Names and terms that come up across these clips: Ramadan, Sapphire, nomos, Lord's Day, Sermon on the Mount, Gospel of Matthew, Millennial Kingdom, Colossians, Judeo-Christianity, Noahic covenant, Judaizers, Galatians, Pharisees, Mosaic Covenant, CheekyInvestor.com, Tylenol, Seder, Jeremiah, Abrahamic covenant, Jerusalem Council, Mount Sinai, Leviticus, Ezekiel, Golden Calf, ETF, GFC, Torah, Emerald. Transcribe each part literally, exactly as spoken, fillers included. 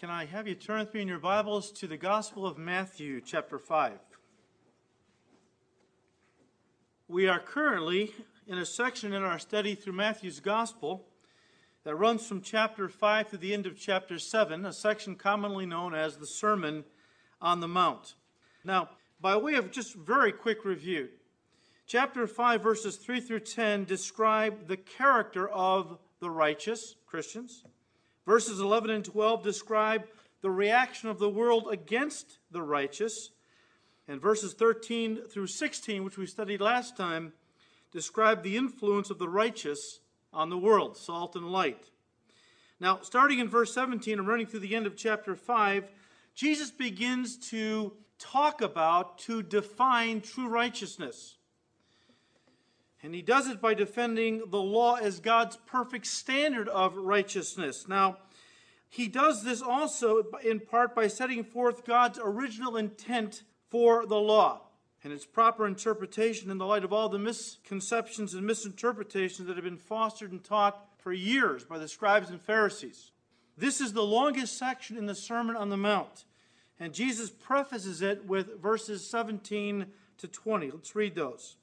Can I have you turn with me in your Bibles to the Gospel of Matthew, chapter five? We are currently in a section in our study through Matthew's Gospel that runs from chapter five to the end of chapter seven, a section commonly known as the Sermon on the Mount. Now, by way of just very quick review, chapter five, verses three through ten describe the character of the righteous Christians. Verses eleven and twelve describe the reaction of the world against the righteous. And verses thirteen through sixteen, which we studied last time, describe the influence of the righteous on the world, salt and light. Now, starting in verse seventeen and running through the end of chapter five, Jesus begins to talk about, to define true righteousness. And he does it by defending the law as God's perfect standard of righteousness. Now, he does this also in part by setting forth God's original intent for the law and its proper interpretation in the light of all the misconceptions and misinterpretations that have been fostered and taught for years by the scribes and Pharisees. This is the longest section in the Sermon on the Mount, and Jesus prefaces it with verses seventeen to twenty. Let's read those.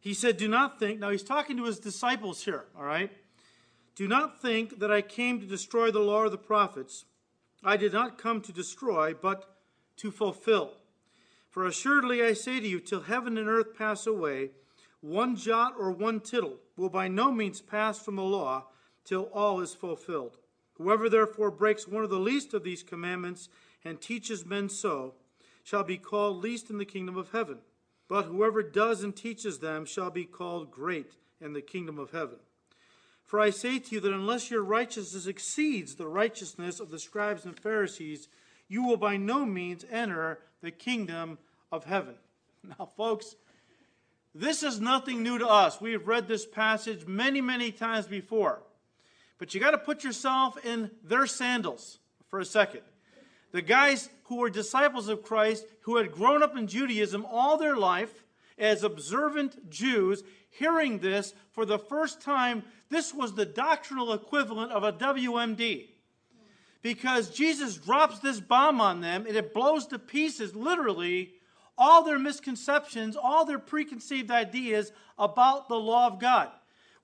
He said, do not think, now he's talking to his disciples here, all right? Do not think that I came to destroy the law or the prophets. I did not come to destroy, but to fulfill. For assuredly I say to you, till heaven and earth pass away, one jot or one tittle will by no means pass from the law till all is fulfilled. Whoever therefore breaks one of the least of these commandments and teaches men so shall be called least in the kingdom of heaven. But whoever does and teaches them shall be called great in the kingdom of heaven. For I say to you that unless your righteousness exceeds the righteousness of the scribes and Pharisees, you will by no means enter the kingdom of heaven. Now, folks, this is nothing new to us. We have read this passage many, many times before. But you got to put yourself in their sandals for a second. The guys who were disciples of Christ, who had grown up in Judaism all their life as observant Jews, hearing this for the first time, this was the doctrinal equivalent of a W M D. Because Jesus drops this bomb on them, and it blows to pieces, literally, all their misconceptions, all their preconceived ideas about the law of God,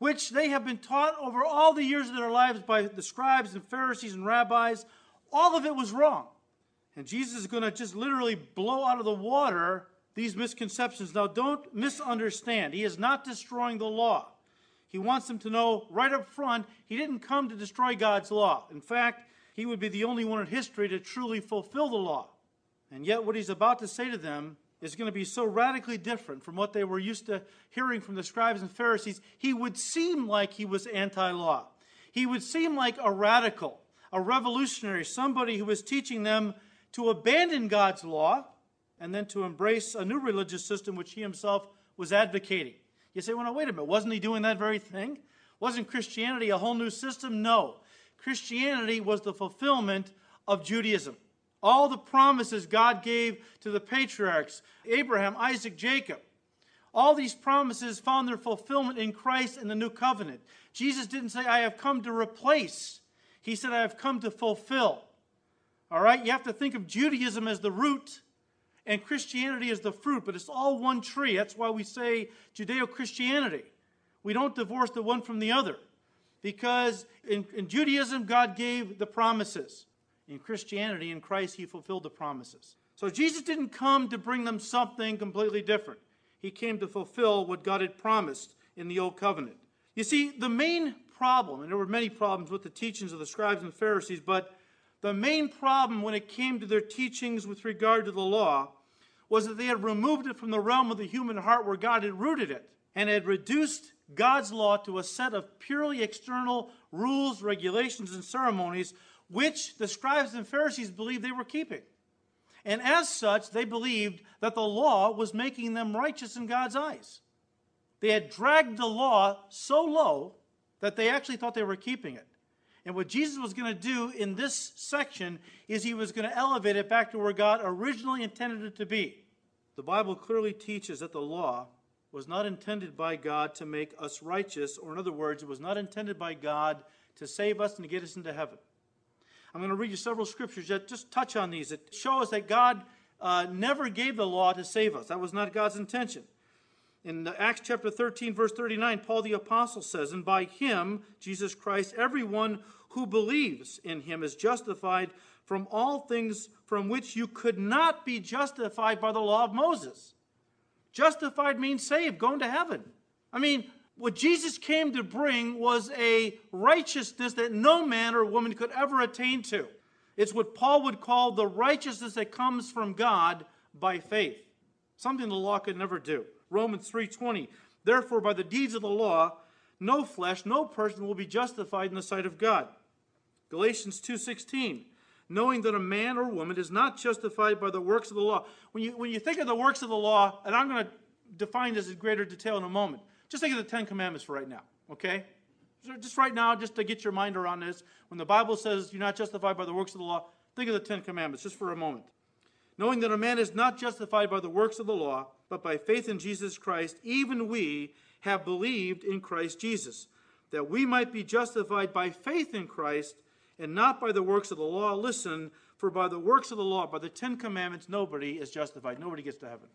which they have been taught over all the years of their lives by the scribes and Pharisees and rabbis. All of it was wrong. And Jesus is going to just literally blow out of the water these misconceptions. Now, don't misunderstand. He is not destroying the law. He wants them to know right up front, he didn't come to destroy God's law. In fact, he would be the only one in history to truly fulfill the law. And yet, what he's about to say to them is going to be so radically different from what they were used to hearing from the scribes and Pharisees. He would seem like he was anti-law. He would seem like a radical, a revolutionary, somebody who was teaching them to abandon God's law and then to embrace a new religious system which he himself was advocating. You say, well, no, wait a minute, wasn't he doing that very thing? Wasn't Christianity a whole new system? No. Christianity was the fulfillment of Judaism. All the promises God gave to the patriarchs, Abraham, Isaac, Jacob, all these promises found their fulfillment in Christ in the new covenant. Jesus didn't say, I have come to replace. He said, I have come to fulfill. All right? You have to think of Judaism as the root and Christianity as the fruit, but it's all one tree. That's why we say Judeo-Christianity. We don't divorce the one from the other because in, in Judaism, God gave the promises. In Christianity, in Christ, he fulfilled the promises. So Jesus didn't come to bring them something completely different. He came to fulfill what God had promised in the Old Covenant. You see, the main problem, and there were many problems with the teachings of the scribes and Pharisees, but the main problem when it came to their teachings with regard to the law was that they had removed it from the realm of the human heart where God had rooted it and had reduced God's law to a set of purely external rules, regulations, and ceremonies which the scribes and Pharisees believed they were keeping. And as such, they believed that the law was making them righteous in God's eyes. They had dragged the law so low that they actually thought they were keeping it. And what Jesus was going to do in this section is he was going to elevate it back to where God originally intended it to be. The Bible clearly teaches that the law was not intended by God to make us righteous, or in other words, it was not intended by God to save us and to get us into heaven. I'm going to read you several scriptures that just touch on these, that show us that God uh, never gave the law to save us. That was not God's intention. In Acts chapter thirteen, verse thirty-nine, Paul the Apostle says, "And by him, Jesus Christ, everyone who believes in him is justified from all things from which you could not be justified by the law of Moses." Justified means saved, going to heaven. I mean, what Jesus came to bring was a righteousness that no man or woman could ever attain to. It's what Paul would call the righteousness that comes from God by faith, something the law could never do. Romans three twenty, "Therefore, by the deeds of the law, no flesh, no person will be justified in the sight of God." Galatians two sixteen, "Knowing that a man or woman is not justified by the works of the law." When you, when you think of the works of the law, and I'm going to define this in greater detail in a moment, just think of the Ten Commandments for right now, okay? Just right now, just to get your mind around this, when the Bible says you're not justified by the works of the law, think of the Ten Commandments just for a moment. "Knowing that a man is not justified by the works of the law, but by faith in Jesus Christ, even we have believed in Christ Jesus, that we might be justified by faith in Christ and not by the works of the law. Listen, for by the works of the law, by the Ten Commandments, nobody is justified. Nobody gets to heaven."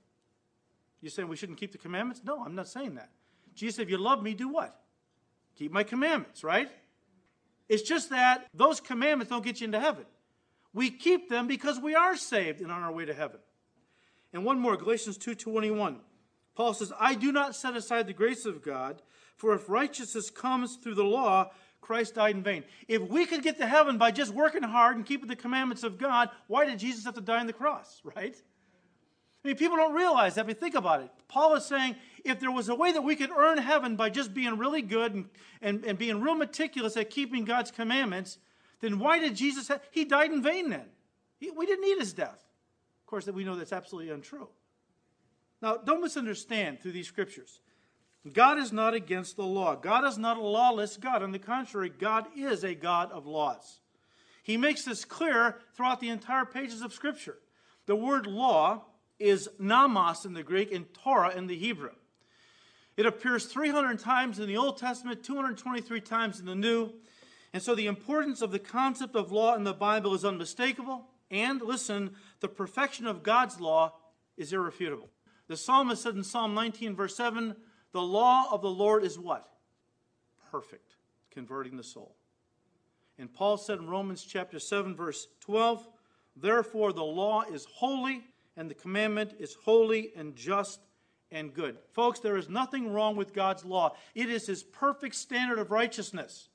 You're saying we shouldn't keep the commandments? No, I'm not saying that. Jesus said, if you love me, do what? Keep my commandments, right? It's just that those commandments don't get you into heaven. We keep them because we are saved and on our way to heaven. And one more, Galatians two twenty-one. Paul says, "I do not set aside the grace of God, for if righteousness comes through the law, Christ died in vain." If we could get to heaven by just working hard and keeping the commandments of God, why did Jesus have to die on the cross, right? I mean, people don't realize that. But think about it. Paul is saying, if there was a way that we could earn heaven by just being really good and, and, and being real meticulous at keeping God's commandments, then why did Jesus have, he died in vain then. He, we didn't need his death. Of course, that we know that's absolutely untrue. Now, don't misunderstand through these scriptures. God is not against the law. God is not a lawless God. On the contrary, God is a God of laws. He makes this clear throughout the entire pages of Scripture. The word law is nomos in the Greek and Torah in the Hebrew. It appears three hundred times in the Old Testament, two hundred twenty-three times in the New. And so the importance of the concept of law in the Bible is unmistakable. And, listen, the perfection of God's law is irrefutable. The psalmist said in Psalm nineteen, verse seven, "The law of the Lord is what? Perfect, converting the soul." And Paul said in Romans chapter seven, verse twelve, "Therefore the law is holy, and the commandment is holy and just and good." Folks, there is nothing wrong with God's law. It is his perfect standard of righteousness.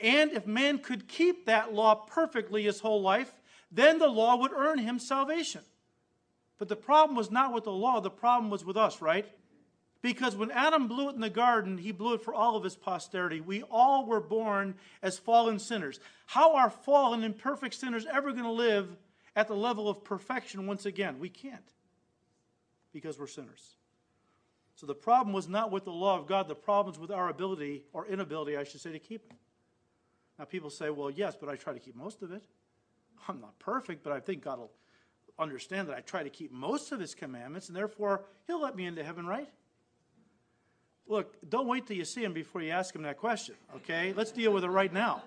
And if man could keep that law perfectly his whole life, then the law would earn him salvation. But the problem was not with the law. The problem was with us, right? Because when Adam blew it in the garden, he blew it for all of his posterity. We all were born as fallen sinners. How are fallen, imperfect sinners ever going to live at the level of perfection once again? We can't, because we're sinners. So the problem was not with the law of God. The problem was with our ability, or inability, I should say, to keep it. Now people say, well, yes, but I try to keep most of it. I'm not perfect, but I think God will understand that I try to keep most of his commandments, and therefore he'll let me into heaven, right? Look, don't wait till you see him before you ask him that question, okay? Let's deal with it right now.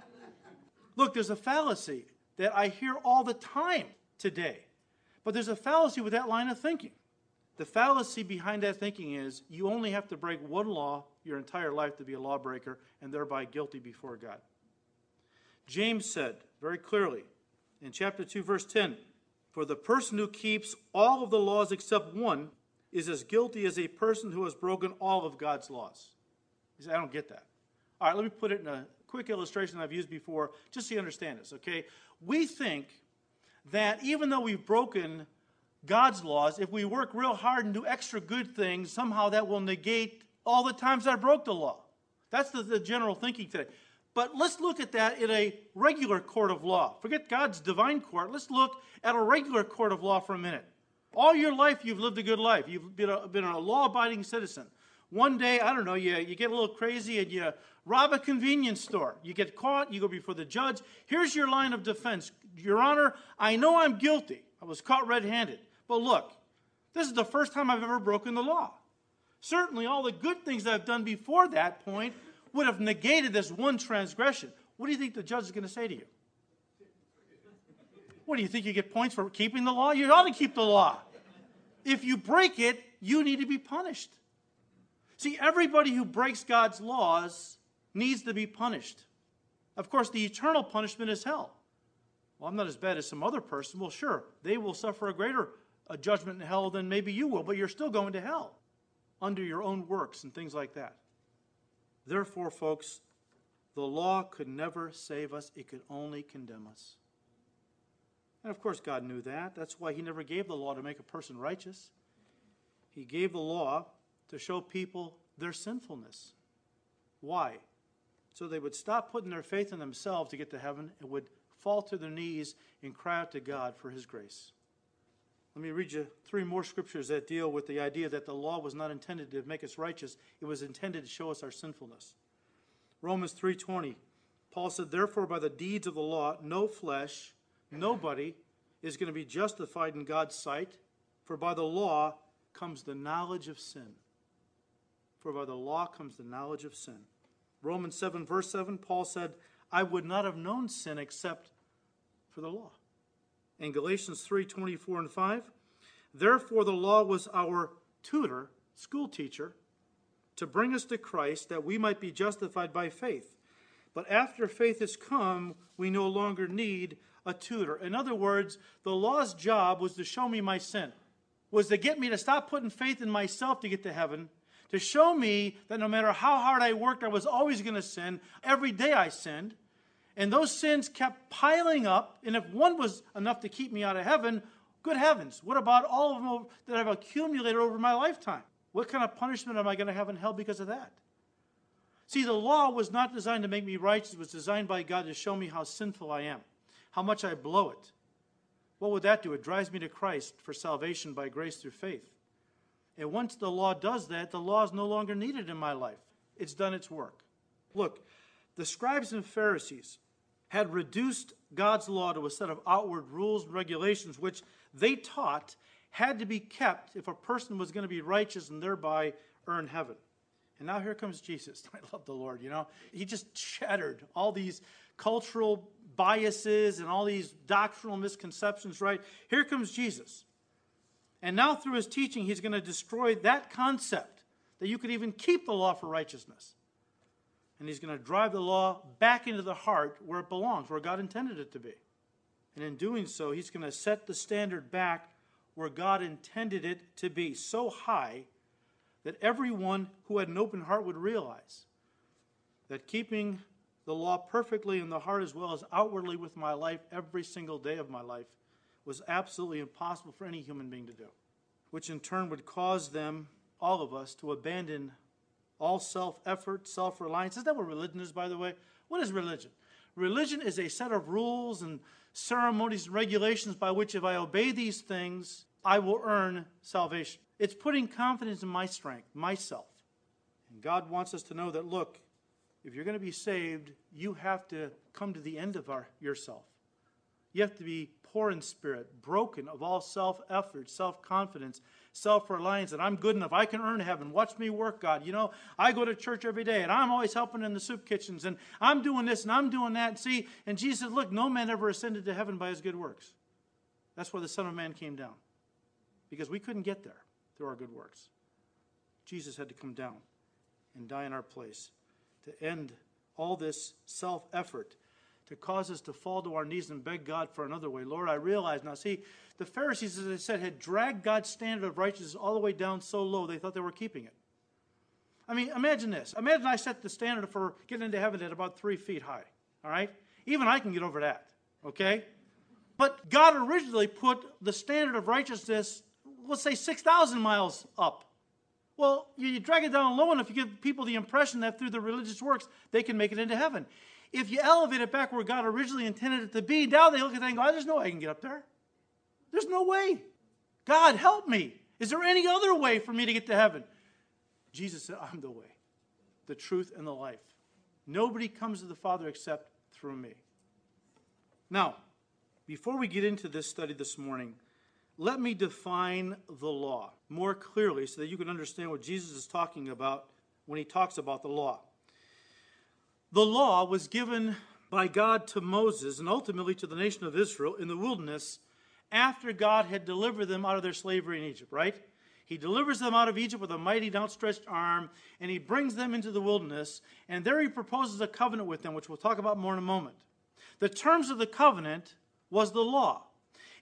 Look, there's a fallacy that I hear all the time today, but there's a fallacy with that line of thinking. The fallacy behind that thinking is you only have to break one law your entire life to be a lawbreaker and thereby guilty before God. James said very clearly, in chapter two, verse ten, "For the person who keeps all of the laws except one is as guilty as a person who has broken all of God's laws." He said, I don't get that. All right, let me put it in a quick illustration I've used before just so you understand this, okay? We think that even though we've broken God's laws, if we work real hard and do extra good things, somehow that will negate all the times I broke the law. That's the, the general thinking today. But let's look at that in a regular court of law. Forget God's divine court. Let's look at a regular court of law for a minute. All your life, you've lived a good life. You've been a, been a law-abiding citizen. One day, I don't know, you, you get a little crazy and you rob a convenience store. You get caught. You go before the judge. Here's your line of defense. "Your Honor, I know I'm guilty. I was caught red-handed. But look, this is the first time I've ever broken the law. Certainly all the good things I've done before that point would have negated this one transgression." What do you think the judge is going to say to you? What, do you think you get points for keeping the law? You ought to keep the law. If you break it, you need to be punished. See, everybody who breaks God's laws needs to be punished. Of course, the eternal punishment is hell. Well, I'm not as bad as some other person. Well, sure, they will suffer a greater a judgment in hell than maybe you will, but you're still going to hell under your own works and things like that. Therefore, folks, the law could never save us. It could only condemn us. And of course, God knew that. That's why he never gave the law to make a person righteous. He gave the law to show people their sinfulness. Why? So they would stop putting their faith in themselves to get to heaven and would fall to their knees and cry out to God for his grace. Let me read you three more scriptures that deal with the idea that the law was not intended to make us righteous. It was intended to show us our sinfulness. Romans three twenty, Paul said, "Therefore, by the deeds of the law, no flesh, nobody is going to be justified in God's sight, for by the law comes the knowledge of sin." For by the law comes the knowledge of sin. Romans seven, verse seven, Paul said, "I would not have known sin except for the law." And Galatians three, twenty-four and five, "Therefore the law was our tutor," school teacher, "to bring us to Christ, that we might be justified by faith. But after faith has come, we no longer need a tutor." In other words, the law's job was to show me my sin, was to get me to stop putting faith in myself to get to heaven, to show me that no matter how hard I worked, I was always going to sin. Every day I sinned. And those sins kept piling up. And if one was enough to keep me out of heaven, good heavens, what about all of them that I've accumulated over my lifetime? What kind of punishment am I going to have in hell because of that? See, the law was not designed to make me righteous. It was designed by God to show me how sinful I am, how much I blow it. What would that do? It drives me to Christ for salvation by grace through faith. And once the law does that, the law is no longer needed in my life. It's done its work. Look, the scribes and Pharisees had reduced God's law to a set of outward rules and regulations, which they taught had to be kept if a person was going to be righteous and thereby earn heaven. And now here comes Jesus. I love the Lord, you know. He just shattered all these cultural biases and all these doctrinal misconceptions, right? Here comes Jesus. And now through his teaching, he's going to destroy that concept that you could even keep the law for righteousness. And he's going to drive the law back into the heart where it belongs, where God intended it to be. And in doing so, he's going to set the standard back where God intended it to be, so high that everyone who had an open heart would realize that keeping the law perfectly in the heart as well as outwardly with my life every single day of my life was absolutely impossible for any human being to do, which in turn would cause them, all of us, to abandon all self-effort, self-reliance. Is that what religion is, by the way? What is religion? Religion is a set of rules and ceremonies and regulations by which if I obey these things, I will earn salvation. It's putting confidence in my strength, myself. And God wants us to know that, look, if you're going to be saved, you have to come to the end of our, yourself. You have to be poor in spirit, broken of all self-effort, self-confidence, self-reliance, that I'm good enough, I can earn heaven, watch me work, God. You know, I go to church every day, and I'm always helping in the soup kitchens, and I'm doing this, and I'm doing that. See, and Jesus said, look, no man ever ascended to heaven by his good works. That's why the Son of Man came down, because we couldn't get there through our good works. Jesus had to come down and die in our place to end all this self-effort, to cause us to fall to our knees and beg God for another way. Lord, I realize now. See, the Pharisees, as I said, had dragged God's standard of righteousness all the way down so low they thought they were keeping it. I mean, imagine this. Imagine I set the standard for getting into heaven at about three feet high, all right? Even I can get over that, okay? But God originally put the standard of righteousness, let's say six thousand miles up. Well, you drag it down low enough, you give people the impression that through the religious works, they can make it into heaven. If you elevate it back where God originally intended it to be, now they look at that and go, there's no way I can get up there. There's no way. God, help me. Is there any other way for me to get to heaven? Jesus said, I'm the way, the truth, and the life. Nobody comes to the Father except through me. Now, before we get into this study this morning, let me define the law more clearly so that you can understand what Jesus is talking about when he talks about the law. The law was given by God to Moses and ultimately to the nation of Israel in the wilderness after God had delivered them out of their slavery in Egypt, right? He delivers them out of Egypt with a mighty outstretched arm, and he brings them into the wilderness, and there he proposes a covenant with them, which we'll talk about more in a moment. The terms of the covenant was the law,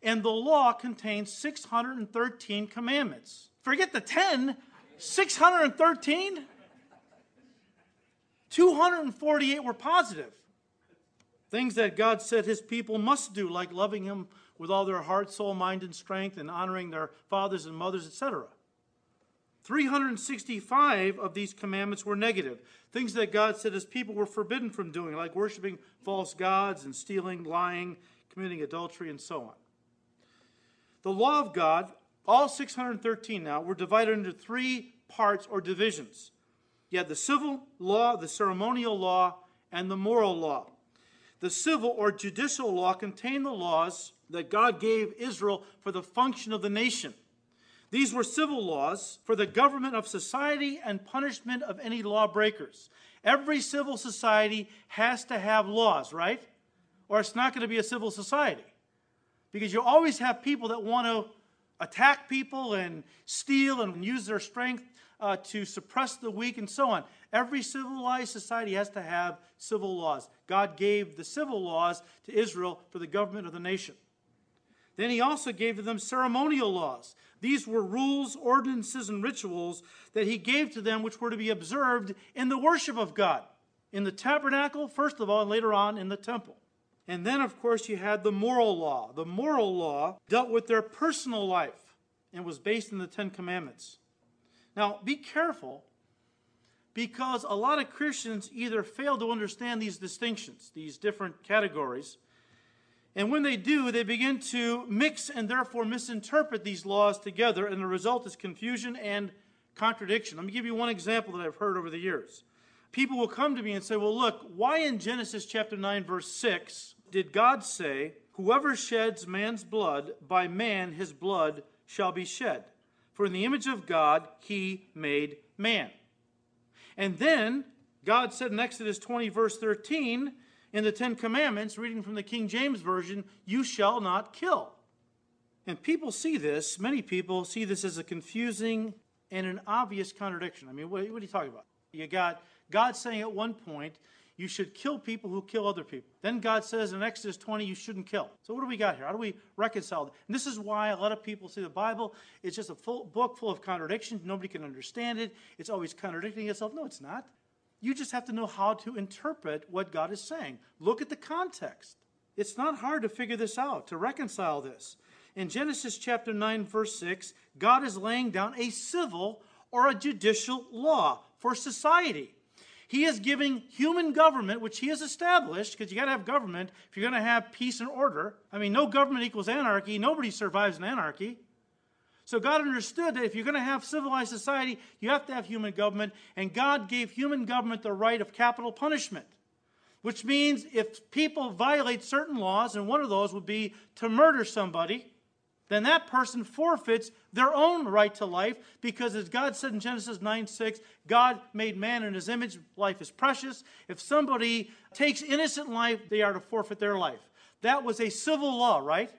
and the law contains six hundred thirteen commandments. Forget the ten, six hundred thirteen? two hundred forty-eight were positive. Things that God said his people must do, like loving him with all their heart, soul, mind, and strength, and honoring their fathers and mothers, et cetera. three hundred sixty-five of these commandments were negative. Things that God said his people were forbidden from doing, like worshiping false gods and stealing, lying, committing adultery, and so on. The law of God, all six hundred thirteen now, were divided into three parts or divisions. You had the civil law, the ceremonial law, and the moral law. The civil or judicial law contained the laws that God gave Israel for the function of the nation. These were civil laws for the government of society and punishment of any lawbreakers. Every civil society has to have laws, right? Or it's not going to be a civil society. Because you always have people that want to attack people and steal and use their strength uh, to suppress the weak and so on. Every civilized society has to have civil laws. God gave the civil laws to Israel for the government of the nation. Then he also gave to them ceremonial laws. These were rules, ordinances, and rituals that he gave to them which were to be observed in the worship of God. In the tabernacle, first of all, and later on in the temple. And then, of course, you had the moral law. The moral law dealt with their personal life and was based on the Ten Commandments. Now, be careful, because a lot of Christians either fail to understand these distinctions, these different categories, and when they do, they begin to mix and therefore misinterpret these laws together, and the result is confusion and contradiction. Let me give you one example that I've heard over the years. People will come to me and say, well, look, why in Genesis chapter nine, verse six, did God say, whoever sheds man's blood, by man his blood shall be shed? For in the image of God he made man. And then God said in Exodus twenty, verse thirteen, in the Ten Commandments, reading from the King James Version, you shall not kill. And people see this, many people see this as a confusing and an obvious contradiction. I mean, what, what are you talking about? You got God saying at one point, you should kill people who kill other people. Then God says in Exodus twenty, you shouldn't kill. So what do we got here? How do we reconcile that? And this is why a lot of people see the Bible, it's just a full book full of contradictions. Nobody can understand it. It's always contradicting itself. No, it's not. You just have to know how to interpret what God is saying. Look at the context. It's not hard to figure this out, to reconcile this. In Genesis chapter nine, verse six, God is laying down a civil or a judicial law for society. He is giving human government, which he has established, because you got to have government if you're going to have peace and order. I mean, no government equals anarchy. Nobody survives in anarchy. So God understood that if you're going to have civilized society, you have to have human government, and God gave human government the right of capital punishment, which means if people violate certain laws, and one of those would be to murder somebody, then that person forfeits their own right to life, because as God said in Genesis nine six, God made man in his image, life is precious. If somebody takes innocent life, they are to forfeit their life. That was a civil law, right?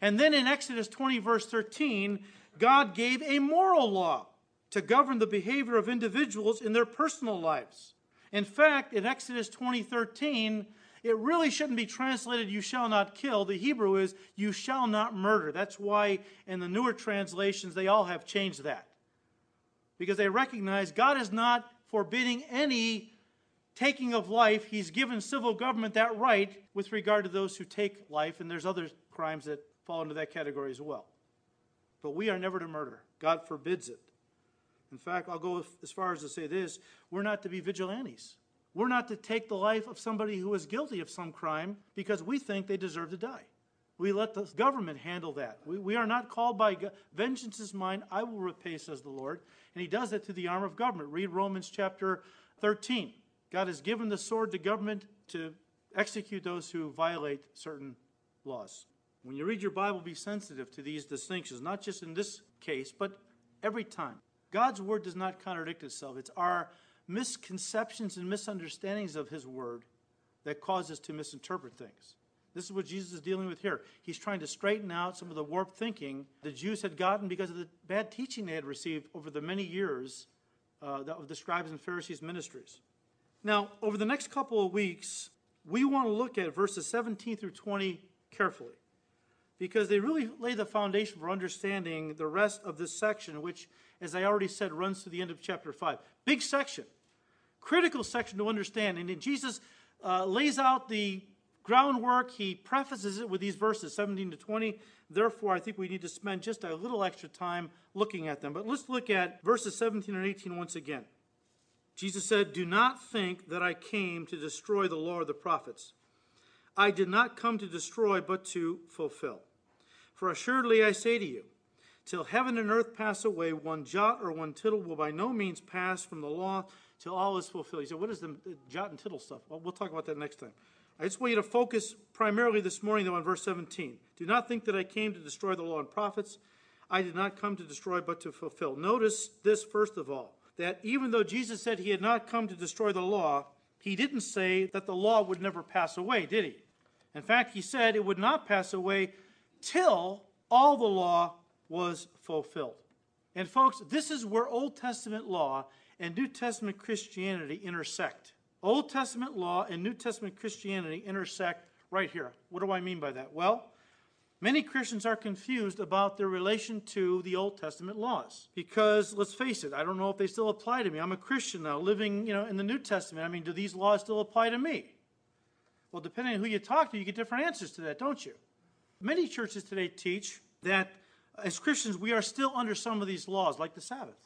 And then in Exodus twenty, verse thirteen, God gave a moral law to govern the behavior of individuals in their personal lives. In fact, in Exodus twenty thirteen, it really shouldn't be translated, you shall not kill. The Hebrew is, you shall not murder. That's why in the newer translations, they all have changed that. Because they recognize God is not forbidding any taking of life. He's given civil government that right with regard to those who take life. And there's other crimes that fall into that category as well. But we are never to murder. God forbids it. In fact, I'll go as far as to say this. We're not to be vigilantes. We're not to take the life of somebody who is guilty of some crime because we think they deserve to die. We let the government handle that. We, we are not called by God. Vengeance is mine, I will repay, says the Lord. And he does that through the arm of government. Read Romans chapter thirteen. God has given the sword to government to execute those who violate certain laws. When you read your Bible, be sensitive to these distinctions, not just in this case, but every time. God's word does not contradict itself. It's our misconceptions and misunderstandings of his word that cause us to misinterpret things. This is what Jesus is dealing with here. He's trying to straighten out some of the warped thinking the Jews had gotten because of the bad teaching they had received over the many years uh, of the scribes and Pharisees' ministries. Now, over the next couple of weeks, we want to look at verses seventeen through twenty carefully, because they really lay the foundation for understanding the rest of this section, which, as I already said, runs to the end of chapter five. Big section, critical section to understand. And then Jesus uh, lays out the groundwork. He prefaces it with these verses, seventeen to twenty. Therefore, I think we need to spend just a little extra time looking at them. But let's look at verses seventeen and eighteen once again. Jesus said, "Do not think that I came to destroy the law or the prophets. I did not come to destroy, but to fulfill. For assuredly I say to you, till heaven and earth pass away, one jot or one tittle will by no means pass from the law till all is fulfilled." You say, what is the jot and tittle stuff? Well, we'll talk about that next time. I just want you to focus primarily this morning, though, on verse seventeen. "Do not think that I came to destroy the law and prophets. I did not come to destroy, but to fulfill." Notice this first of all, that even though Jesus said he had not come to destroy the law, he didn't say that the law would never pass away, did he? In fact, he said it would not pass away till all the law was fulfilled. And folks, this is where Old Testament law and New Testament Christianity intersect. Old Testament law and New Testament Christianity intersect right here. What do I mean by that? Well, many Christians are confused about their relation to the Old Testament laws because, let's face it, I don't know if they still apply to me. I'm a Christian now living, you know, in the New Testament. I mean, do these laws still apply to me? Well, depending on who you talk to, you get different answers to that, don't you? Many churches today teach that as Christians, we are still under some of these laws, like the Sabbath.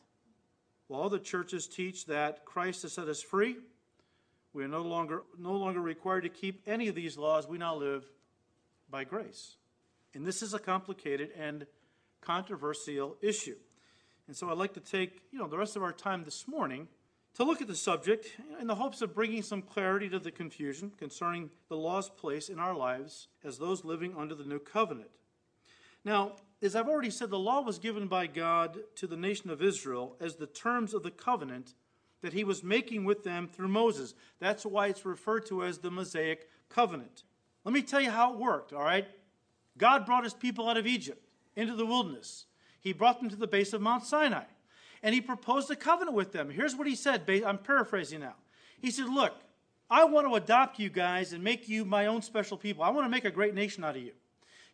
Well, other churches teach that Christ has set us free. We are no longer, no longer required to keep any of these laws. We now live by grace. And this is a complicated and controversial issue. And so I'd like to take, you know, the rest of our time this morning to look at the subject in the hopes of bringing some clarity to the confusion concerning the law's place in our lives as those living under the new covenant. Now, as I've already said, the law was given by God to the nation of Israel as the terms of the covenant that he was making with them through Moses. That's why it's referred to as the Mosaic covenant. Let me tell you how it worked, all right? God brought his people out of Egypt into the wilderness. He brought them to the base of Mount Sinai, and he proposed a covenant with them. Here's what he said. I'm paraphrasing now. He said, look, I want to adopt you guys and make you my own special people. I want to make a great nation out of you.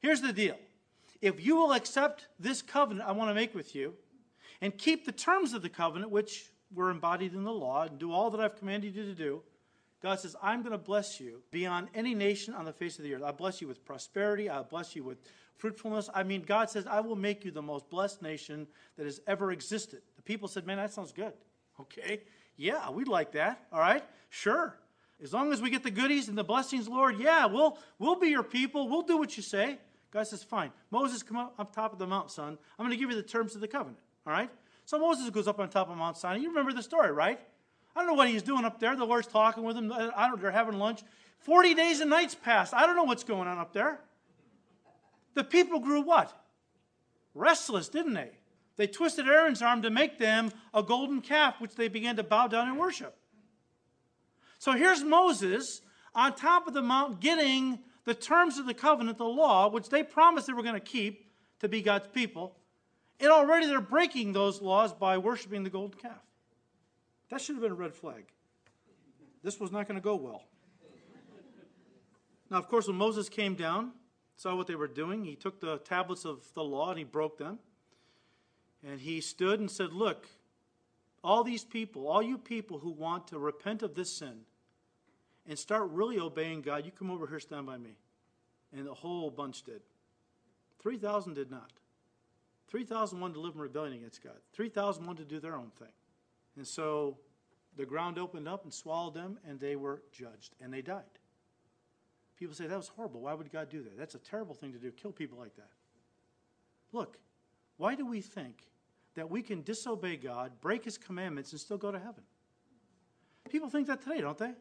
Here's the deal. If you will accept this covenant I want to make with you and keep the terms of the covenant, which were embodied in the law, and do all that I've commanded you to do, God says, I'm going to bless you beyond any nation on the face of the earth. I'll bless you with prosperity. I'll bless you with fruitfulness. I mean, God says, I will make you the most blessed nation that has ever existed. The people said, man, that sounds good. Okay, yeah, we'd like that. All right, sure. As long as we get the goodies and the blessings, Lord, yeah, we'll, we'll be your people. We'll do what you say. God says, fine. Moses, come up on top of the mount, son. I'm going to give you the terms of the covenant. All right? So Moses goes up on top of Mount Sinai. You remember the story, right? I don't know what he's doing up there. The Lord's talking with him. I don't, they're having lunch. Forty days and nights passed. I don't know what's going on up there. The people grew what? Restless, didn't they? They twisted Aaron's arm to make them a golden calf, which they began to bow down and worship. So here's Moses on top of the mount getting the terms of the covenant, the law, which they promised they were going to keep to be God's people. And already they're breaking those laws by worshiping the golden calf. That should have been a red flag. This was not going to go well. Now, of course, when Moses came down, saw what they were doing, he took the tablets of the law and he broke them. And he stood and said, look, all these people, all you people who want to repent of this sin and start really obeying God, you come over here, stand by me. And the whole bunch did. three thousand did not. three thousand wanted to live in rebellion against God. three thousand wanted to do their own thing. And so the ground opened up and swallowed them, and they were judged, and they died. People say, that was horrible. Why would God do that? That's a terrible thing to do, kill people like that. Look, why do we think that we can disobey God, break his commandments, and still go to heaven? People think that today, don't they?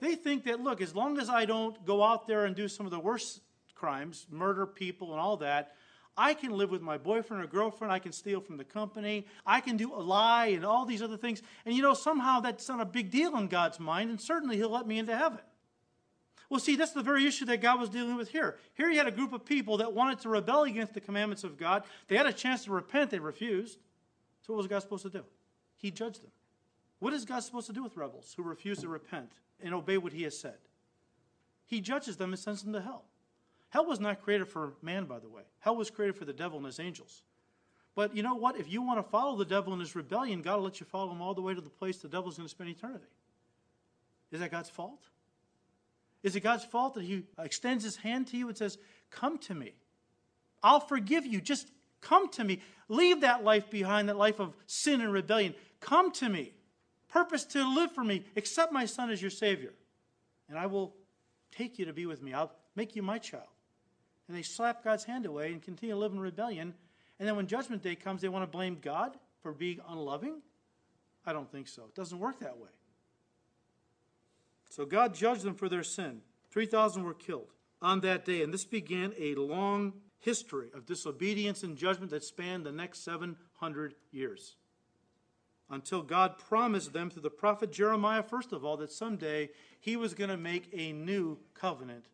They think that, look, as long as I don't go out there and do some of the worst crimes, murder people and all that, I can live with my boyfriend or girlfriend. I can steal from the company. I can do a lie and all these other things. And you know, somehow that's not a big deal in God's mind, and certainly he'll let me into heaven. Well, see, that's the very issue that God was dealing with here. Here he had a group of people that wanted to rebel against the commandments of God. They had a chance to repent. They refused. So what was God supposed to do? He judged them. What is God supposed to do with rebels who refuse to repent and obey what he has said? He judges them and sends them to hell. Hell was not created for man, by the way. Hell was created for the devil and his angels. But you know what? If you want to follow the devil in his rebellion, God will let you follow him all the way to the place the devil's going to spend eternity. Is that God's fault? Is it God's fault that he extends his hand to you and says, come to me. I'll forgive you. Just come to me. Leave that life behind, that life of sin and rebellion. Come to me. Purpose to live for me. Accept my son as your Savior. And I will take you to be with me. I'll make you my child. And they slap God's hand away and continue to live in rebellion. And then when judgment day comes, they want to blame God for being unloving? I don't think so. It doesn't work that way. So God judged them for their sin. three thousand were killed on that day. And this began a long history of disobedience and judgment that spanned the next seven hundred years. Until God promised them through the prophet Jeremiah, first of all, that someday he was going to make a new covenant,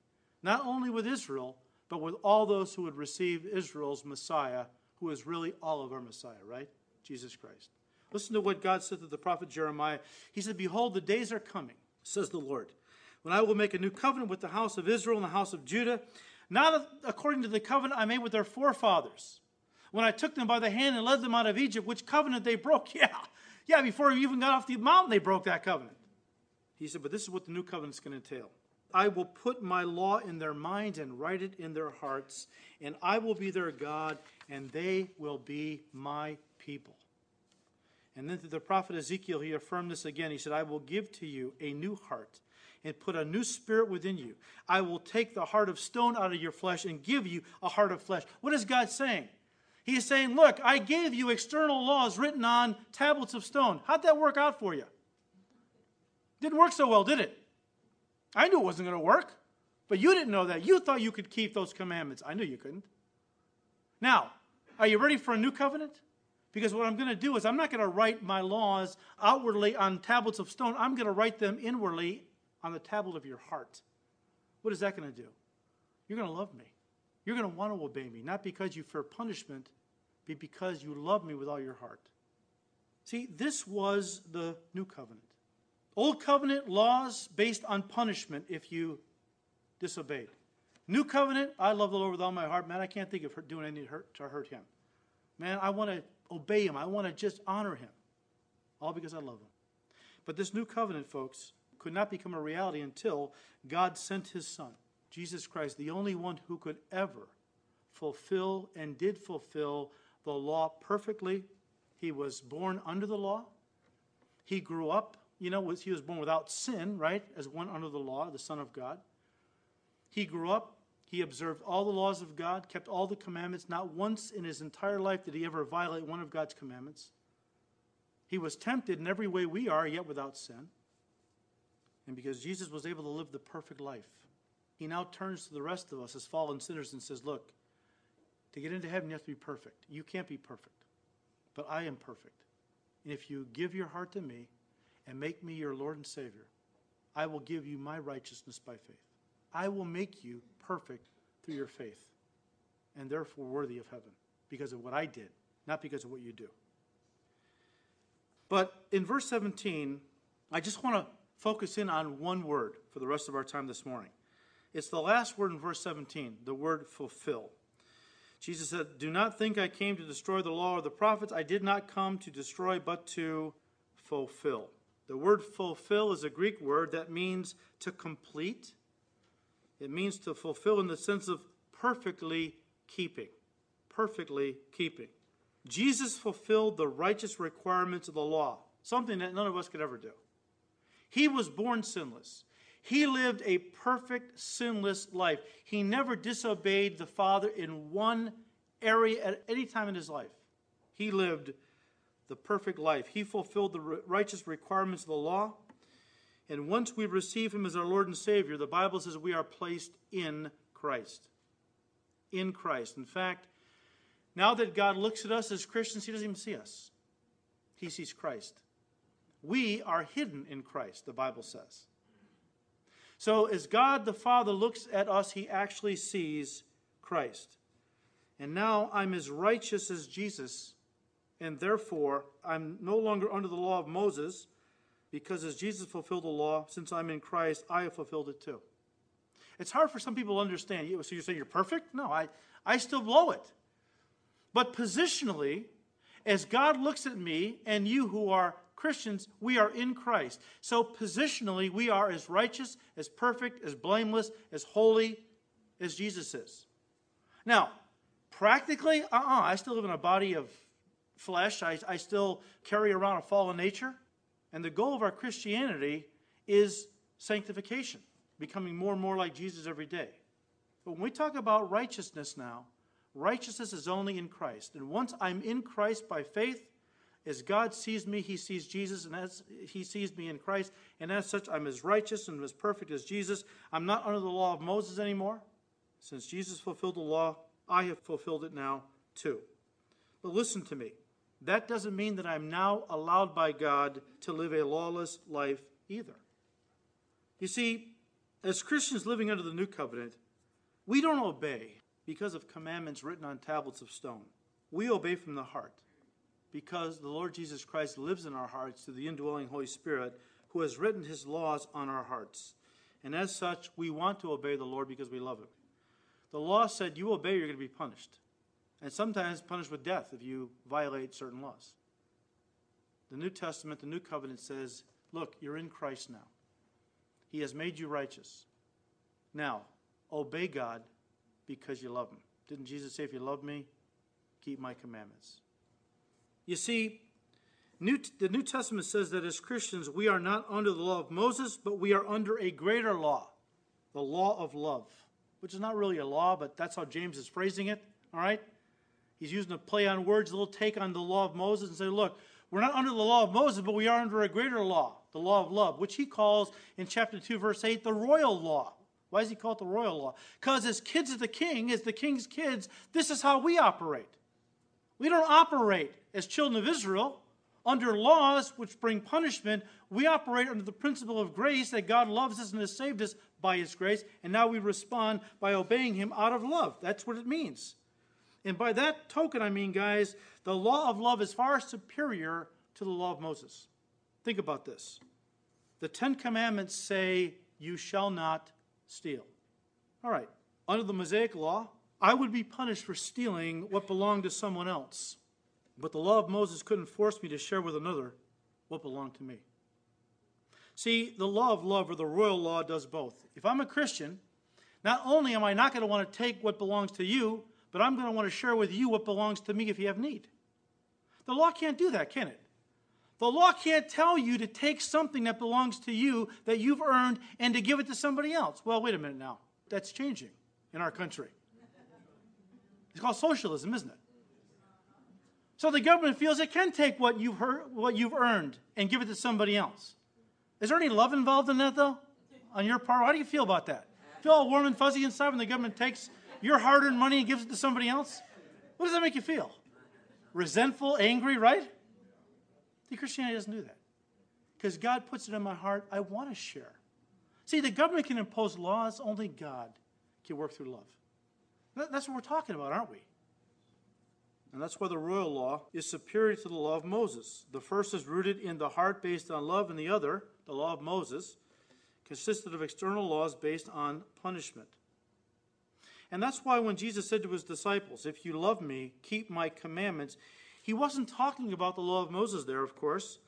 not only with Israel, but with all those who would receive Israel's Messiah, who is really all of our Messiah, right? Jesus Christ. Listen to what God said to the prophet Jeremiah. He said, behold, the days are coming, says the Lord, when I will make a new covenant with the house of Israel and the house of Judah, not according to the covenant I made with their forefathers, when I took them by the hand and led them out of Egypt, which covenant they broke. Yeah, yeah, before you even got off the mountain, they broke that covenant. He said, but this is what the new covenant's going to entail. I will put my law in their minds and write it in their hearts, and I will be their God, and they will be my people. And then through the prophet Ezekiel, he affirmed this again. He said, I will give to you a new heart and put a new spirit within you. I will take the heart of stone out of your flesh and give you a heart of flesh. What is God saying? He is saying, look, I gave you external laws written on tablets of stone. How'd that work out for you? Didn't work so well, did it? I knew it wasn't going to work, but you didn't know that. You thought you could keep those commandments. I knew you couldn't. Now, are you ready for a new covenant? Because what I'm going to do is I'm not going to write my laws outwardly on tablets of stone. I'm going to write them inwardly on the tablet of your heart. What is that going to do? You're going to love me. You're going to want to obey me, not because you fear punishment, but because you love me with all your heart. See, this was the new covenant. Old covenant laws based on punishment if you disobeyed. New covenant, I love the Lord with all my heart. Man, I can't think of doing anything to hurt him. Man, I want to obey him. I want to just honor him. All because I love him. But this new covenant, folks, could not become a reality until God sent his son, Jesus Christ, the only one who could ever fulfill and did fulfill the law perfectly. He was born under the law. He grew up. You know, he was born without sin, right? As one under the law, the Son of God. He grew up. He observed all the laws of God, kept all the commandments. Not once in his entire life did he ever violate one of God's commandments. He was tempted in every way we are, yet without sin. And because Jesus was able to live the perfect life, he now turns to the rest of us as fallen sinners and says, look, to get into heaven you have to be perfect. You can't be perfect, but I am perfect. And if you give your heart to me and make me your Lord and Savior, I will give you my righteousness by faith. I will make you perfect through your faith and therefore worthy of heaven because of what I did, not because of what you do. But in verse seventeen, I just want to focus in on one word for the rest of our time this morning. It's the last word in verse seventeen, the word fulfill. Jesus said, do not think I came to destroy the law or the prophets. I did not come to destroy but to fulfill. The word fulfill is a Greek word that means to complete. It means to fulfill in the sense of perfectly keeping. Perfectly keeping. Jesus fulfilled the righteous requirements of the law, something that none of us could ever do. He was born sinless. He lived a perfect, sinless life. He never disobeyed the Father in one area at any time in his life. He lived the perfect life. He fulfilled the righteous requirements of the law. And once we receive him as our Lord and Savior, the Bible says we are placed in Christ. In Christ. In fact, Now that God looks at us as Christians, he doesn't even see us. He sees Christ. We are hidden in Christ, the Bible says. So as God the Father looks at us, he actually sees Christ. And now I'm as righteous as Jesus, and therefore I'm no longer under the law of Moses, because as Jesus fulfilled the law, since I'm in Christ, I have fulfilled it too. It's hard for some people to understand. So you're saying you're perfect? No, I, I still blow it. But positionally, as God looks at me and you who are Christians, we are in Christ. So positionally, we are as righteous, as perfect, as blameless, as holy as Jesus is. Now, practically, uh-uh, I still live in a body of flesh. I, I still carry around a fallen nature. And the goal of our Christianity is sanctification, becoming more and more like Jesus every day. But when we talk about righteousness now, righteousness is only in Christ. And once I'm in Christ by faith, as God sees me, he sees Jesus, and as he sees me in Christ. And as such, I'm as righteous and as perfect as Jesus. I'm not under the law of Moses anymore. Since Jesus fulfilled the law, I have fulfilled it now too. But listen to me. That doesn't mean that I'm now allowed by God to live a lawless life either. You see, as Christians living under the new covenant, we don't obey because of commandments written on tablets of stone. We obey from the heart because the Lord Jesus Christ lives in our hearts through the indwelling Holy Spirit, who has written his laws on our hearts. And as such, we want to obey the Lord because we love him. The law said, you obey, you're going to be punished. And sometimes punished with death if you violate certain laws. The New Testament, the New Covenant says, look, you're in Christ now. He has made you righteous. Now, obey God because you love him. Didn't Jesus say, if you love me, keep my commandments? You see, New, the New Testament says that as Christians, we are not under the law of Moses, but we are under a greater law, the law of love, which is not really a law, but that's how James is phrasing it, all right? He's using a play on words, a little take on the law of Moses and say, look, we're not under the law of Moses, but we are under a greater law, the law of love, which he calls in chapter two, verse eight, the royal law. Why does he call it the royal law? Because as kids of the king, as the king's kids, this is how we operate. We don't operate as children of Israel under laws which bring punishment. We operate under the principle of grace, that God loves us and has saved us by his grace, and now we respond by obeying him out of love. That's what it means. And by that token, I mean, guys, the law of love is far superior to the law of Moses. Think about this. The Ten Commandments say, you shall not steal. All right, under the Mosaic law, I would be punished for stealing what belonged to someone else. But the law of Moses couldn't force me to share with another what belonged to me. See, the law of love, or the royal law, does both. If I'm a Christian, not only am I not going to want to take what belongs to you, but I'm going to want to share with you what belongs to me if you have need. The law can't do that, can it? The law can't tell you to take something that belongs to you, that you've earned, and to give it to somebody else. Well, wait a minute now. That's changing in our country. It's called socialism, isn't it? So the government feels it can take what you've, heard, what you've earned and give it to somebody else. Is there any love involved in that, though, on your part? How do you feel about that? Feel all warm and fuzzy inside when the government takes your hard-earned money and gives it to somebody else? What does that make you feel? Resentful, angry, right? See, Christianity doesn't do that. Because God puts it in my heart, I want to share. See, the government can impose laws, only God can work through love. That's what we're talking about, aren't we? And that's why the royal law is superior to the law of Moses. The first is rooted in the heart based on love, and the other, the law of Moses, consisted of external laws based on punishment. And that's why when Jesus said to his disciples, if you love me, keep my commandments, he wasn't talking about the law of Moses there, of course,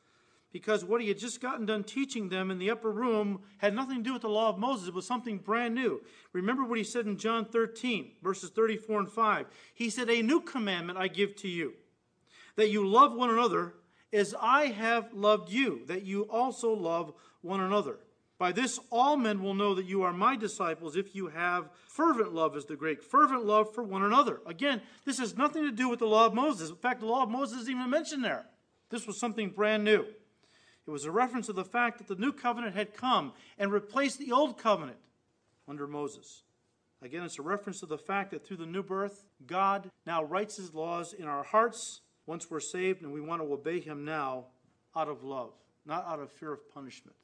because what he had just gotten done teaching them in the upper room had nothing to do with the law of Moses. It was something brand new. Remember what he said in John thirteen, verses thirty-four and five. He said, a new commandment I give to you, that you love one another as I have loved you, that you also love one another. By this, all men will know that you are my disciples if you have fervent love, is the Greek, fervent love for one another. Again, this has nothing to do with the law of Moses. In fact, the law of Moses isn't even mentioned there. This was something brand new. It was a reference to the fact that the new covenant had come and replaced the old covenant under Moses. Again, it's a reference to the fact that through the new birth, God now writes his laws in our hearts once we're saved, and we want to obey him now out of love, not out of fear of punishment.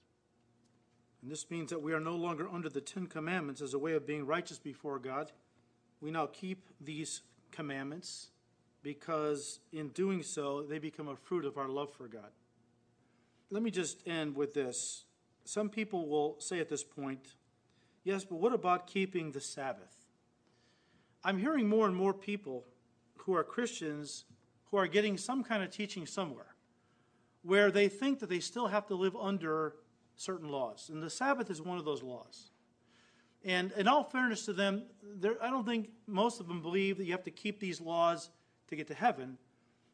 And this means that we are no longer under the Ten Commandments as a way of being righteous before God. We now keep these commandments because in doing so, they become a fruit of our love for God. Let me just end with this. Some people will say at this point, yes, but what about keeping the Sabbath? I'm hearing more and more people who are Christians who are getting some kind of teaching somewhere where they think that they still have to live under certain laws. And the Sabbath is one of those laws. And in all fairness to them, I don't think most of them believe that you have to keep these laws to get to heaven,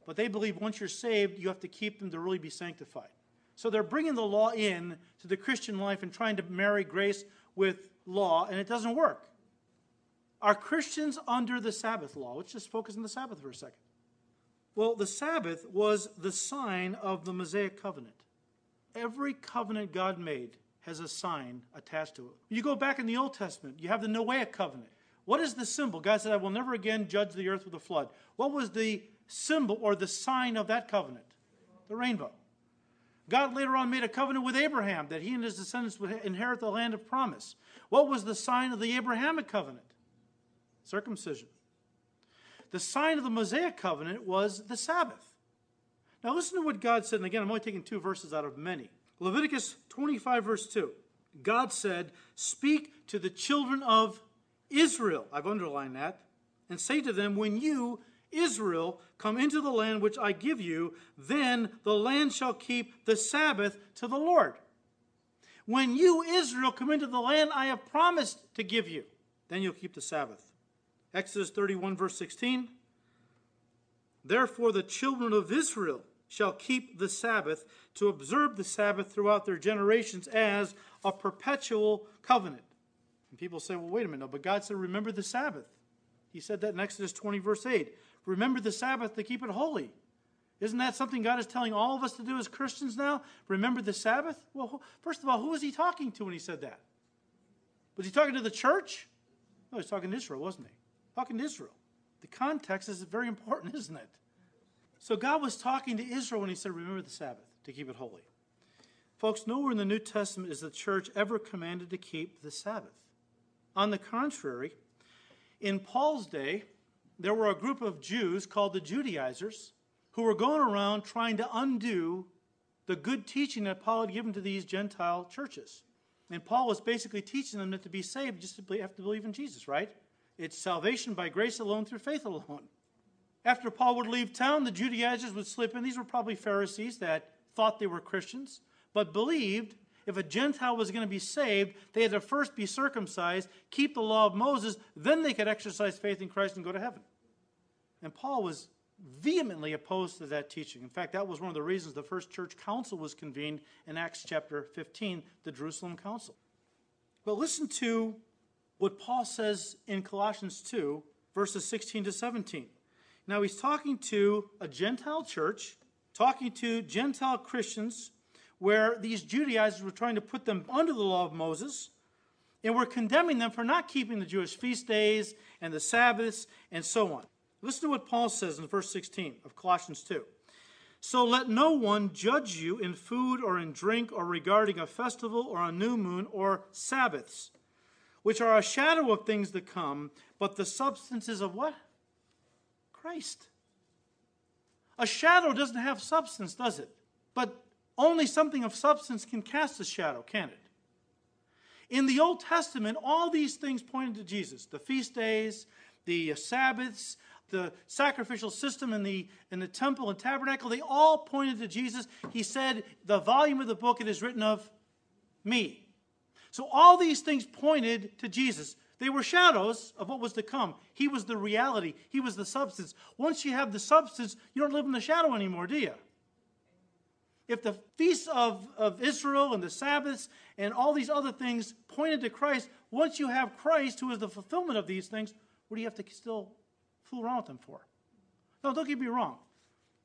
but they believe once you're saved, you have to keep them to really be sanctified. So they're bringing the law in to the Christian life and trying to marry grace with law, and it doesn't work. Are Christians under the Sabbath law? Let's just focus on the Sabbath for a second. Well, the Sabbath was the sign of the Mosaic covenant. Every covenant God made has a sign attached to it. You go back in the Old Testament, you have the Noahic covenant. What is the symbol? God said, I will never again judge the earth with a flood. What was the symbol or the sign of that covenant? The rainbow. God later on made a covenant with Abraham that he and his descendants would inherit the land of promise. What was the sign of the Abrahamic covenant? Circumcision. The sign of the Mosaic covenant was the Sabbath. Now listen to what God said, and again, I'm only taking two verses out of many. Leviticus twenty-five, verse two. God said, speak to the children of Israel, I've underlined that, and say to them, when you, Israel, come into the land which I give you, then the land shall keep the Sabbath to the Lord. When you, Israel, come into the land I have promised to give you, then you'll keep the Sabbath. Exodus thirty-one, verse sixteen, therefore the children of Israel shall keep the Sabbath to observe the Sabbath throughout their generations as a perpetual covenant. And people say, well, wait a minute, no, but God said, remember the Sabbath. He said that in Exodus twenty, verse eight. Remember the Sabbath to keep it holy. Isn't that something God is telling all of us to do as Christians now? Remember the Sabbath? Well, first of all, who was he talking to when he said that? Was he talking to the church? No, he was talking to Israel, wasn't he? Talking to Israel. The context is very important, isn't it? So God was talking to Israel when he said, remember the Sabbath to keep it holy. Folks, nowhere in the New Testament is the church ever commanded to keep the Sabbath. On the contrary, in Paul's day, there were a group of Jews called the Judaizers who were going around trying to undo the good teaching that Paul had given to these Gentile churches. And Paul was basically teaching them that to be saved, you just have to believe in Jesus, right? It's salvation by grace alone through faith alone. After Paul would leave town, the Judaizers would slip in. These were probably Pharisees that thought they were Christians, but believed if a Gentile was going to be saved, they had to first be circumcised, keep the law of Moses, then they could exercise faith in Christ and go to heaven. And Paul was vehemently opposed to that teaching. In fact, that was one of the reasons the first church council was convened in Acts chapter fifteen, the Jerusalem Council. But listen to what Paul says in Colossians two, verses sixteen to seventeen. Now he's talking to a Gentile church, talking to Gentile Christians, where these Judaizers were trying to put them under the law of Moses, and were condemning them for not keeping the Jewish feast days and the Sabbaths and so on. Listen to what Paul says in verse sixteen of Colossians two. So let no one judge you in food or in drink or regarding a festival or a new moon or Sabbaths, which are a shadow of things to come, but the substances of what? Christ. A shadow doesn't have substance, does it? But only something of substance can cast a shadow, can it? In the Old Testament, all these things pointed to Jesus. The feast days, the Sabbaths, the sacrificial system in the, in the temple and tabernacle, they all pointed to Jesus. He said, the volume of the book, it is written of me. So all these things pointed to Jesus. They were shadows of what was to come. He was the reality. He was the substance. Once you have the substance, you don't live in the shadow anymore, do you? If the feasts of, of Israel and the Sabbaths and all these other things pointed to Christ, once you have Christ, who is the fulfillment of these things, what do you have to still fool around with them for? Now, don't get me wrong.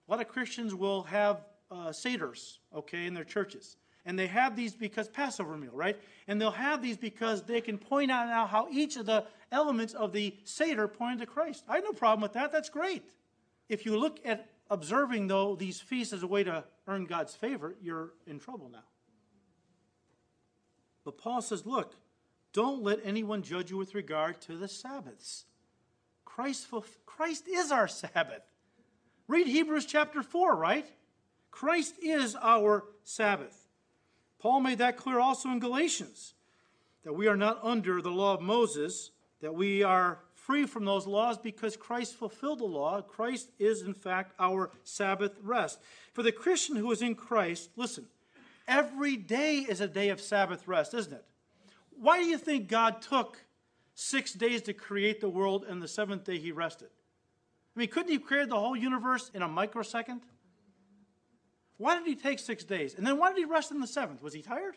A lot of Christians will have uh, seders, okay, in their churches. and they have these because Passover meal, right? And they'll have these because they can point out now how each of the elements of the Seder pointed to Christ. I have no problem with that. That's great. If you look at observing, though, these feasts as a way to earn God's favor, you're in trouble now. But Paul says, look, don't let anyone judge you with regard to the Sabbaths. Christ, Christ is our Sabbath. Read Hebrews chapter four, right? Christ is our Sabbath. Paul made that clear also in Galatians, that we are not under the law of Moses, that we are free from those laws because Christ fulfilled the law. Christ is, in fact, our Sabbath rest. For the Christian who is in Christ, listen, every day is a day of Sabbath rest, isn't it? Why do you think God took six days to create the world and the seventh day he rested? I mean, couldn't he have created the whole universe in a microsecond? Why did he take six days? And then why did he rest on the seventh? Was he tired?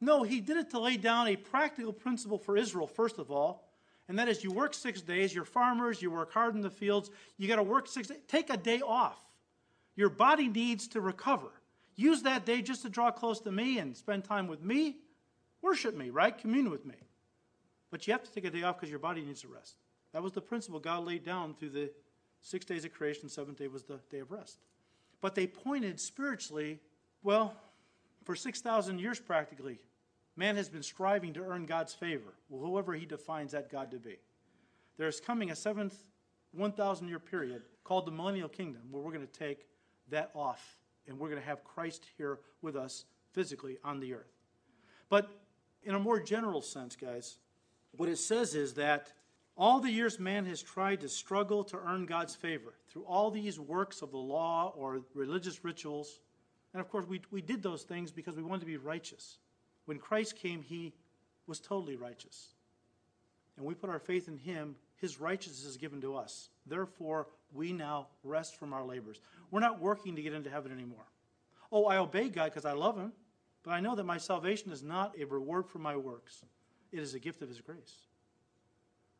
No, he did it to lay down a practical principle for Israel, first of all, and that is you work six days, you're farmers, you work hard in the fields, you got to work six days. Take a day off. Your body needs to recover. Use that day just to draw close to me and spend time with me. Worship me, right? Commune with me. But you have to take a day off because your body needs to rest. That was the principle God laid down through the six days of creation, seventh day was the day of rest. But they pointed spiritually, well, for six thousand years practically, man has been striving to earn God's favor, whoever he defines that God to be. There's coming a seventh, one thousand year period called the Millennial Kingdom where we're going to take that off and we're going to have Christ here with us physically on the earth. But in a more general sense, guys, what it says is that all the years man has tried to struggle to earn God's favor through all these works of the law or religious rituals. And of course, we, we did those things because we wanted to be righteous. When Christ came, he was totally righteous. And we put our faith in him. His righteousness is given to us. Therefore, we now rest from our labors. We're not working to get into heaven anymore. Oh, I obey God because I love him, but I know that my salvation is not a reward for my works. It is a gift of his grace.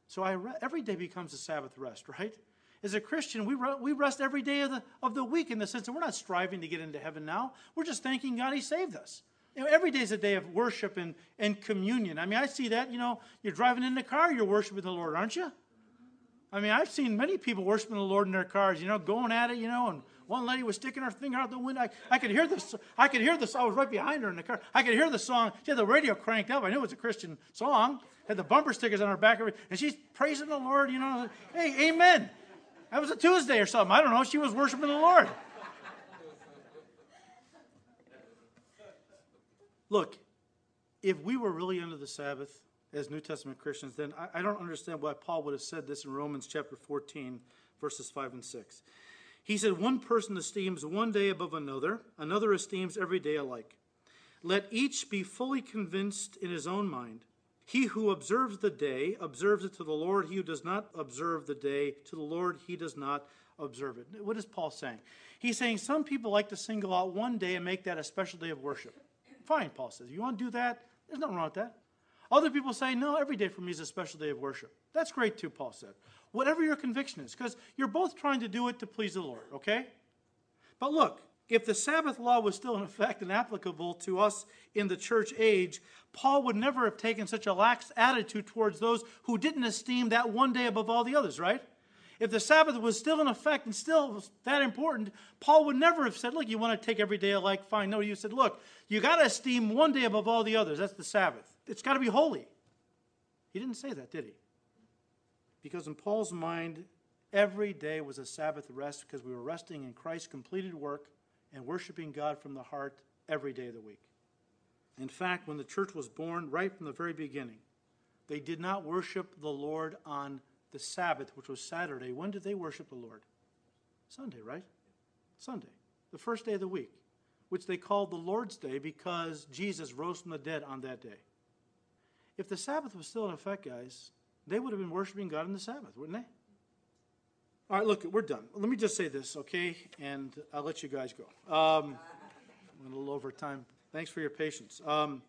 So I re- every day becomes a Sabbath rest, right? As a Christian, we re- we rest every day of the of the week in the sense that we're not striving to get into heaven now. We're just thanking God he saved us. You know, every day is a day of worship and, and communion. I mean, I see that, you know, you're driving in the car, you're worshiping the Lord, aren't you? I mean, I've seen many people worshiping the Lord in their cars, you know, going at it, you know, and one lady was sticking her finger out the window. I, I could hear this. I could hear this. I was right behind her in the car. I could hear the song. She had the radio cranked up. I knew it was a Christian song. Had the bumper stickers on her back of it, and she's praising the Lord, you know. Hey, amen. That was a Tuesday or something. I don't know. She was worshiping the Lord. Look, if we were really under the Sabbath as New Testament Christians, then I, I don't understand why Paul would have said this in Romans chapter fourteen, verses five and six. He said, one person esteems one day above another, another esteems every day alike. Let each be fully convinced in his own mind. He who observes the day observes it to the Lord. He who does not observe the day to the Lord, he does not observe it. What is Paul saying? He's saying some people like to single out one day and make that a special day of worship. Fine, Paul says. You want to do that? There's nothing wrong with that. Other people say, no, every day for me is a special day of worship. That's great too, Paul said. Whatever your conviction is, because you're both trying to do it to please the Lord, okay? But look, if the Sabbath law was still in effect and applicable to us in the church age, Paul would never have taken such a lax attitude towards those who didn't esteem that one day above all the others, right? If the Sabbath was still in effect and still was that important, Paul would never have said, look, you want to take every day alike, fine. No, you said, look, you got to esteem one day above all the others. That's the Sabbath. It's got to be holy. He didn't say that, did he? Because in Paul's mind, every day was a Sabbath rest because we were resting in Christ's completed work and worshiping God from the heart every day of the week. In fact, when the church was born, right from the very beginning, they did not worship the Lord on the Sabbath, which was Saturday. When did they worship the Lord? Sunday, right? Sunday, the first day of the week, which they called the Lord's Day because Jesus rose from the dead on that day. If the Sabbath was still in effect, guys, they would have been worshiping God on the Sabbath, wouldn't they? All right, look, we're done. Let me just say this, okay? And I'll let you guys go. Um, I'm a little over time. Thanks for your patience. Um,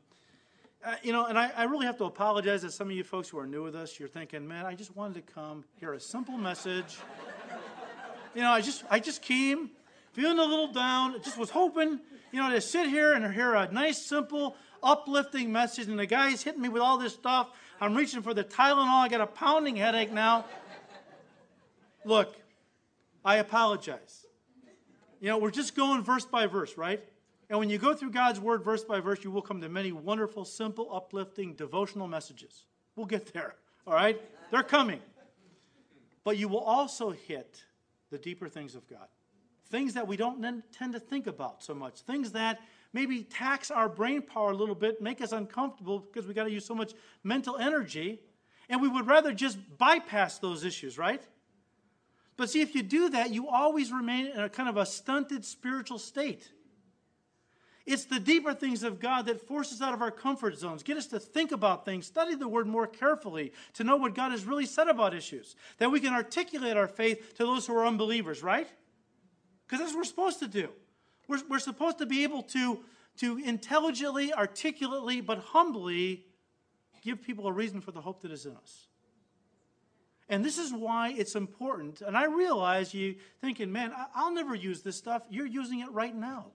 uh, you know, and I, I really have to apologize to some of you folks who are new with us. You're thinking, man, I just wanted to come hear a simple message. You know, I just I just came. feeling a little down, just was hoping, you know, to sit here and hear a nice, simple, uplifting message, and the guy's hitting me with all this stuff. I'm reaching for the Tylenol. I got a pounding headache now. Look, I apologize. You know, we're just going verse by verse, right? And when you go through God's word verse by verse, you will come to many wonderful, simple, uplifting, devotional messages. We'll get there, all right? They're coming. But you will also hit the deeper things of God, things that we don't tend to think about so much, things that maybe tax our brain power a little bit, make us uncomfortable because we got to use so much mental energy, and we would rather just bypass those issues, right? But see, if you do that, you always remain in a kind of a stunted spiritual state. It's the deeper things of God that force us out of our comfort zones, get us to think about things, study the Word more carefully, to know what God has really said about issues, that we can articulate our faith to those who are unbelievers, right? Because that's what we're supposed to do. We're, we're supposed to be able to, to intelligently, articulately, but humbly give people a reason for the hope that is in us. And this is why it's important. And I realize you thinking, man, I'll never use this stuff. You're using it right now.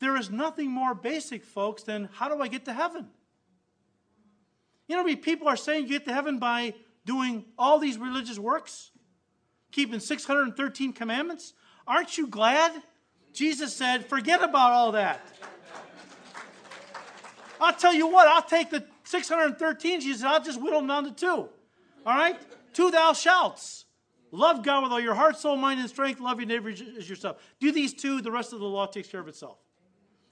There is nothing more basic, folks, than how do I get to heaven? You know, people are saying you get to heaven by doing all these religious works, keeping six hundred thirteen commandments. Aren't you glad? Jesus said, forget about all that. I'll tell you what, I'll take the six hundred thirteen, Jesus said, I'll just whittle them down to two. All right? Two thou shalt. Love God with all your heart, soul, mind, and strength. Love your neighbor as yourself. Do these two, the rest of the law takes care of itself.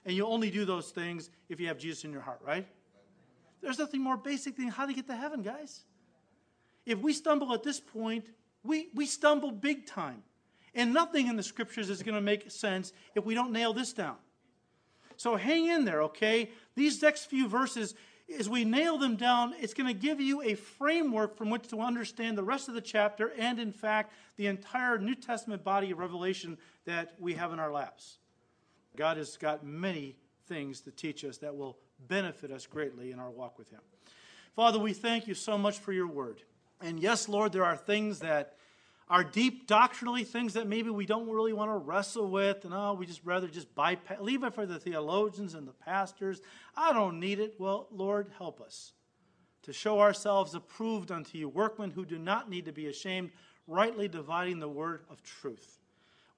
And you only do those things if you have Jesus in your heart, right? There's nothing more basic than how to get to heaven, guys. If we stumble at this point, we, we stumble big time. And nothing in the scriptures is going to make sense if we don't nail this down. So hang in there, okay? These next few verses, as we nail them down, it's going to give you a framework from which to understand the rest of the chapter and, in fact, the entire New Testament body of revelation that we have in our laps. God has got many things to teach us that will benefit us greatly in our walk with Him. Father, we thank you so much for your word. And yes, Lord, there are things that are deep doctrinally, things that maybe we don't really want to wrestle with. And oh, we just rather just bypass, leave it for the theologians and the pastors. I don't need it. Well, Lord, help us to show ourselves approved unto you, workmen who do not need to be ashamed, rightly dividing the word of truth.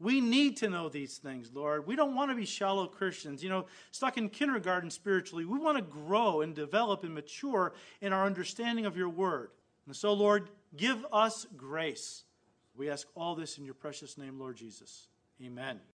We need to know these things, Lord. We don't want to be shallow Christians, you know, stuck in kindergarten spiritually. We want to grow and develop and mature in our understanding of your word. And so, Lord, give us grace. We ask all this in your precious name, Lord Jesus. Amen.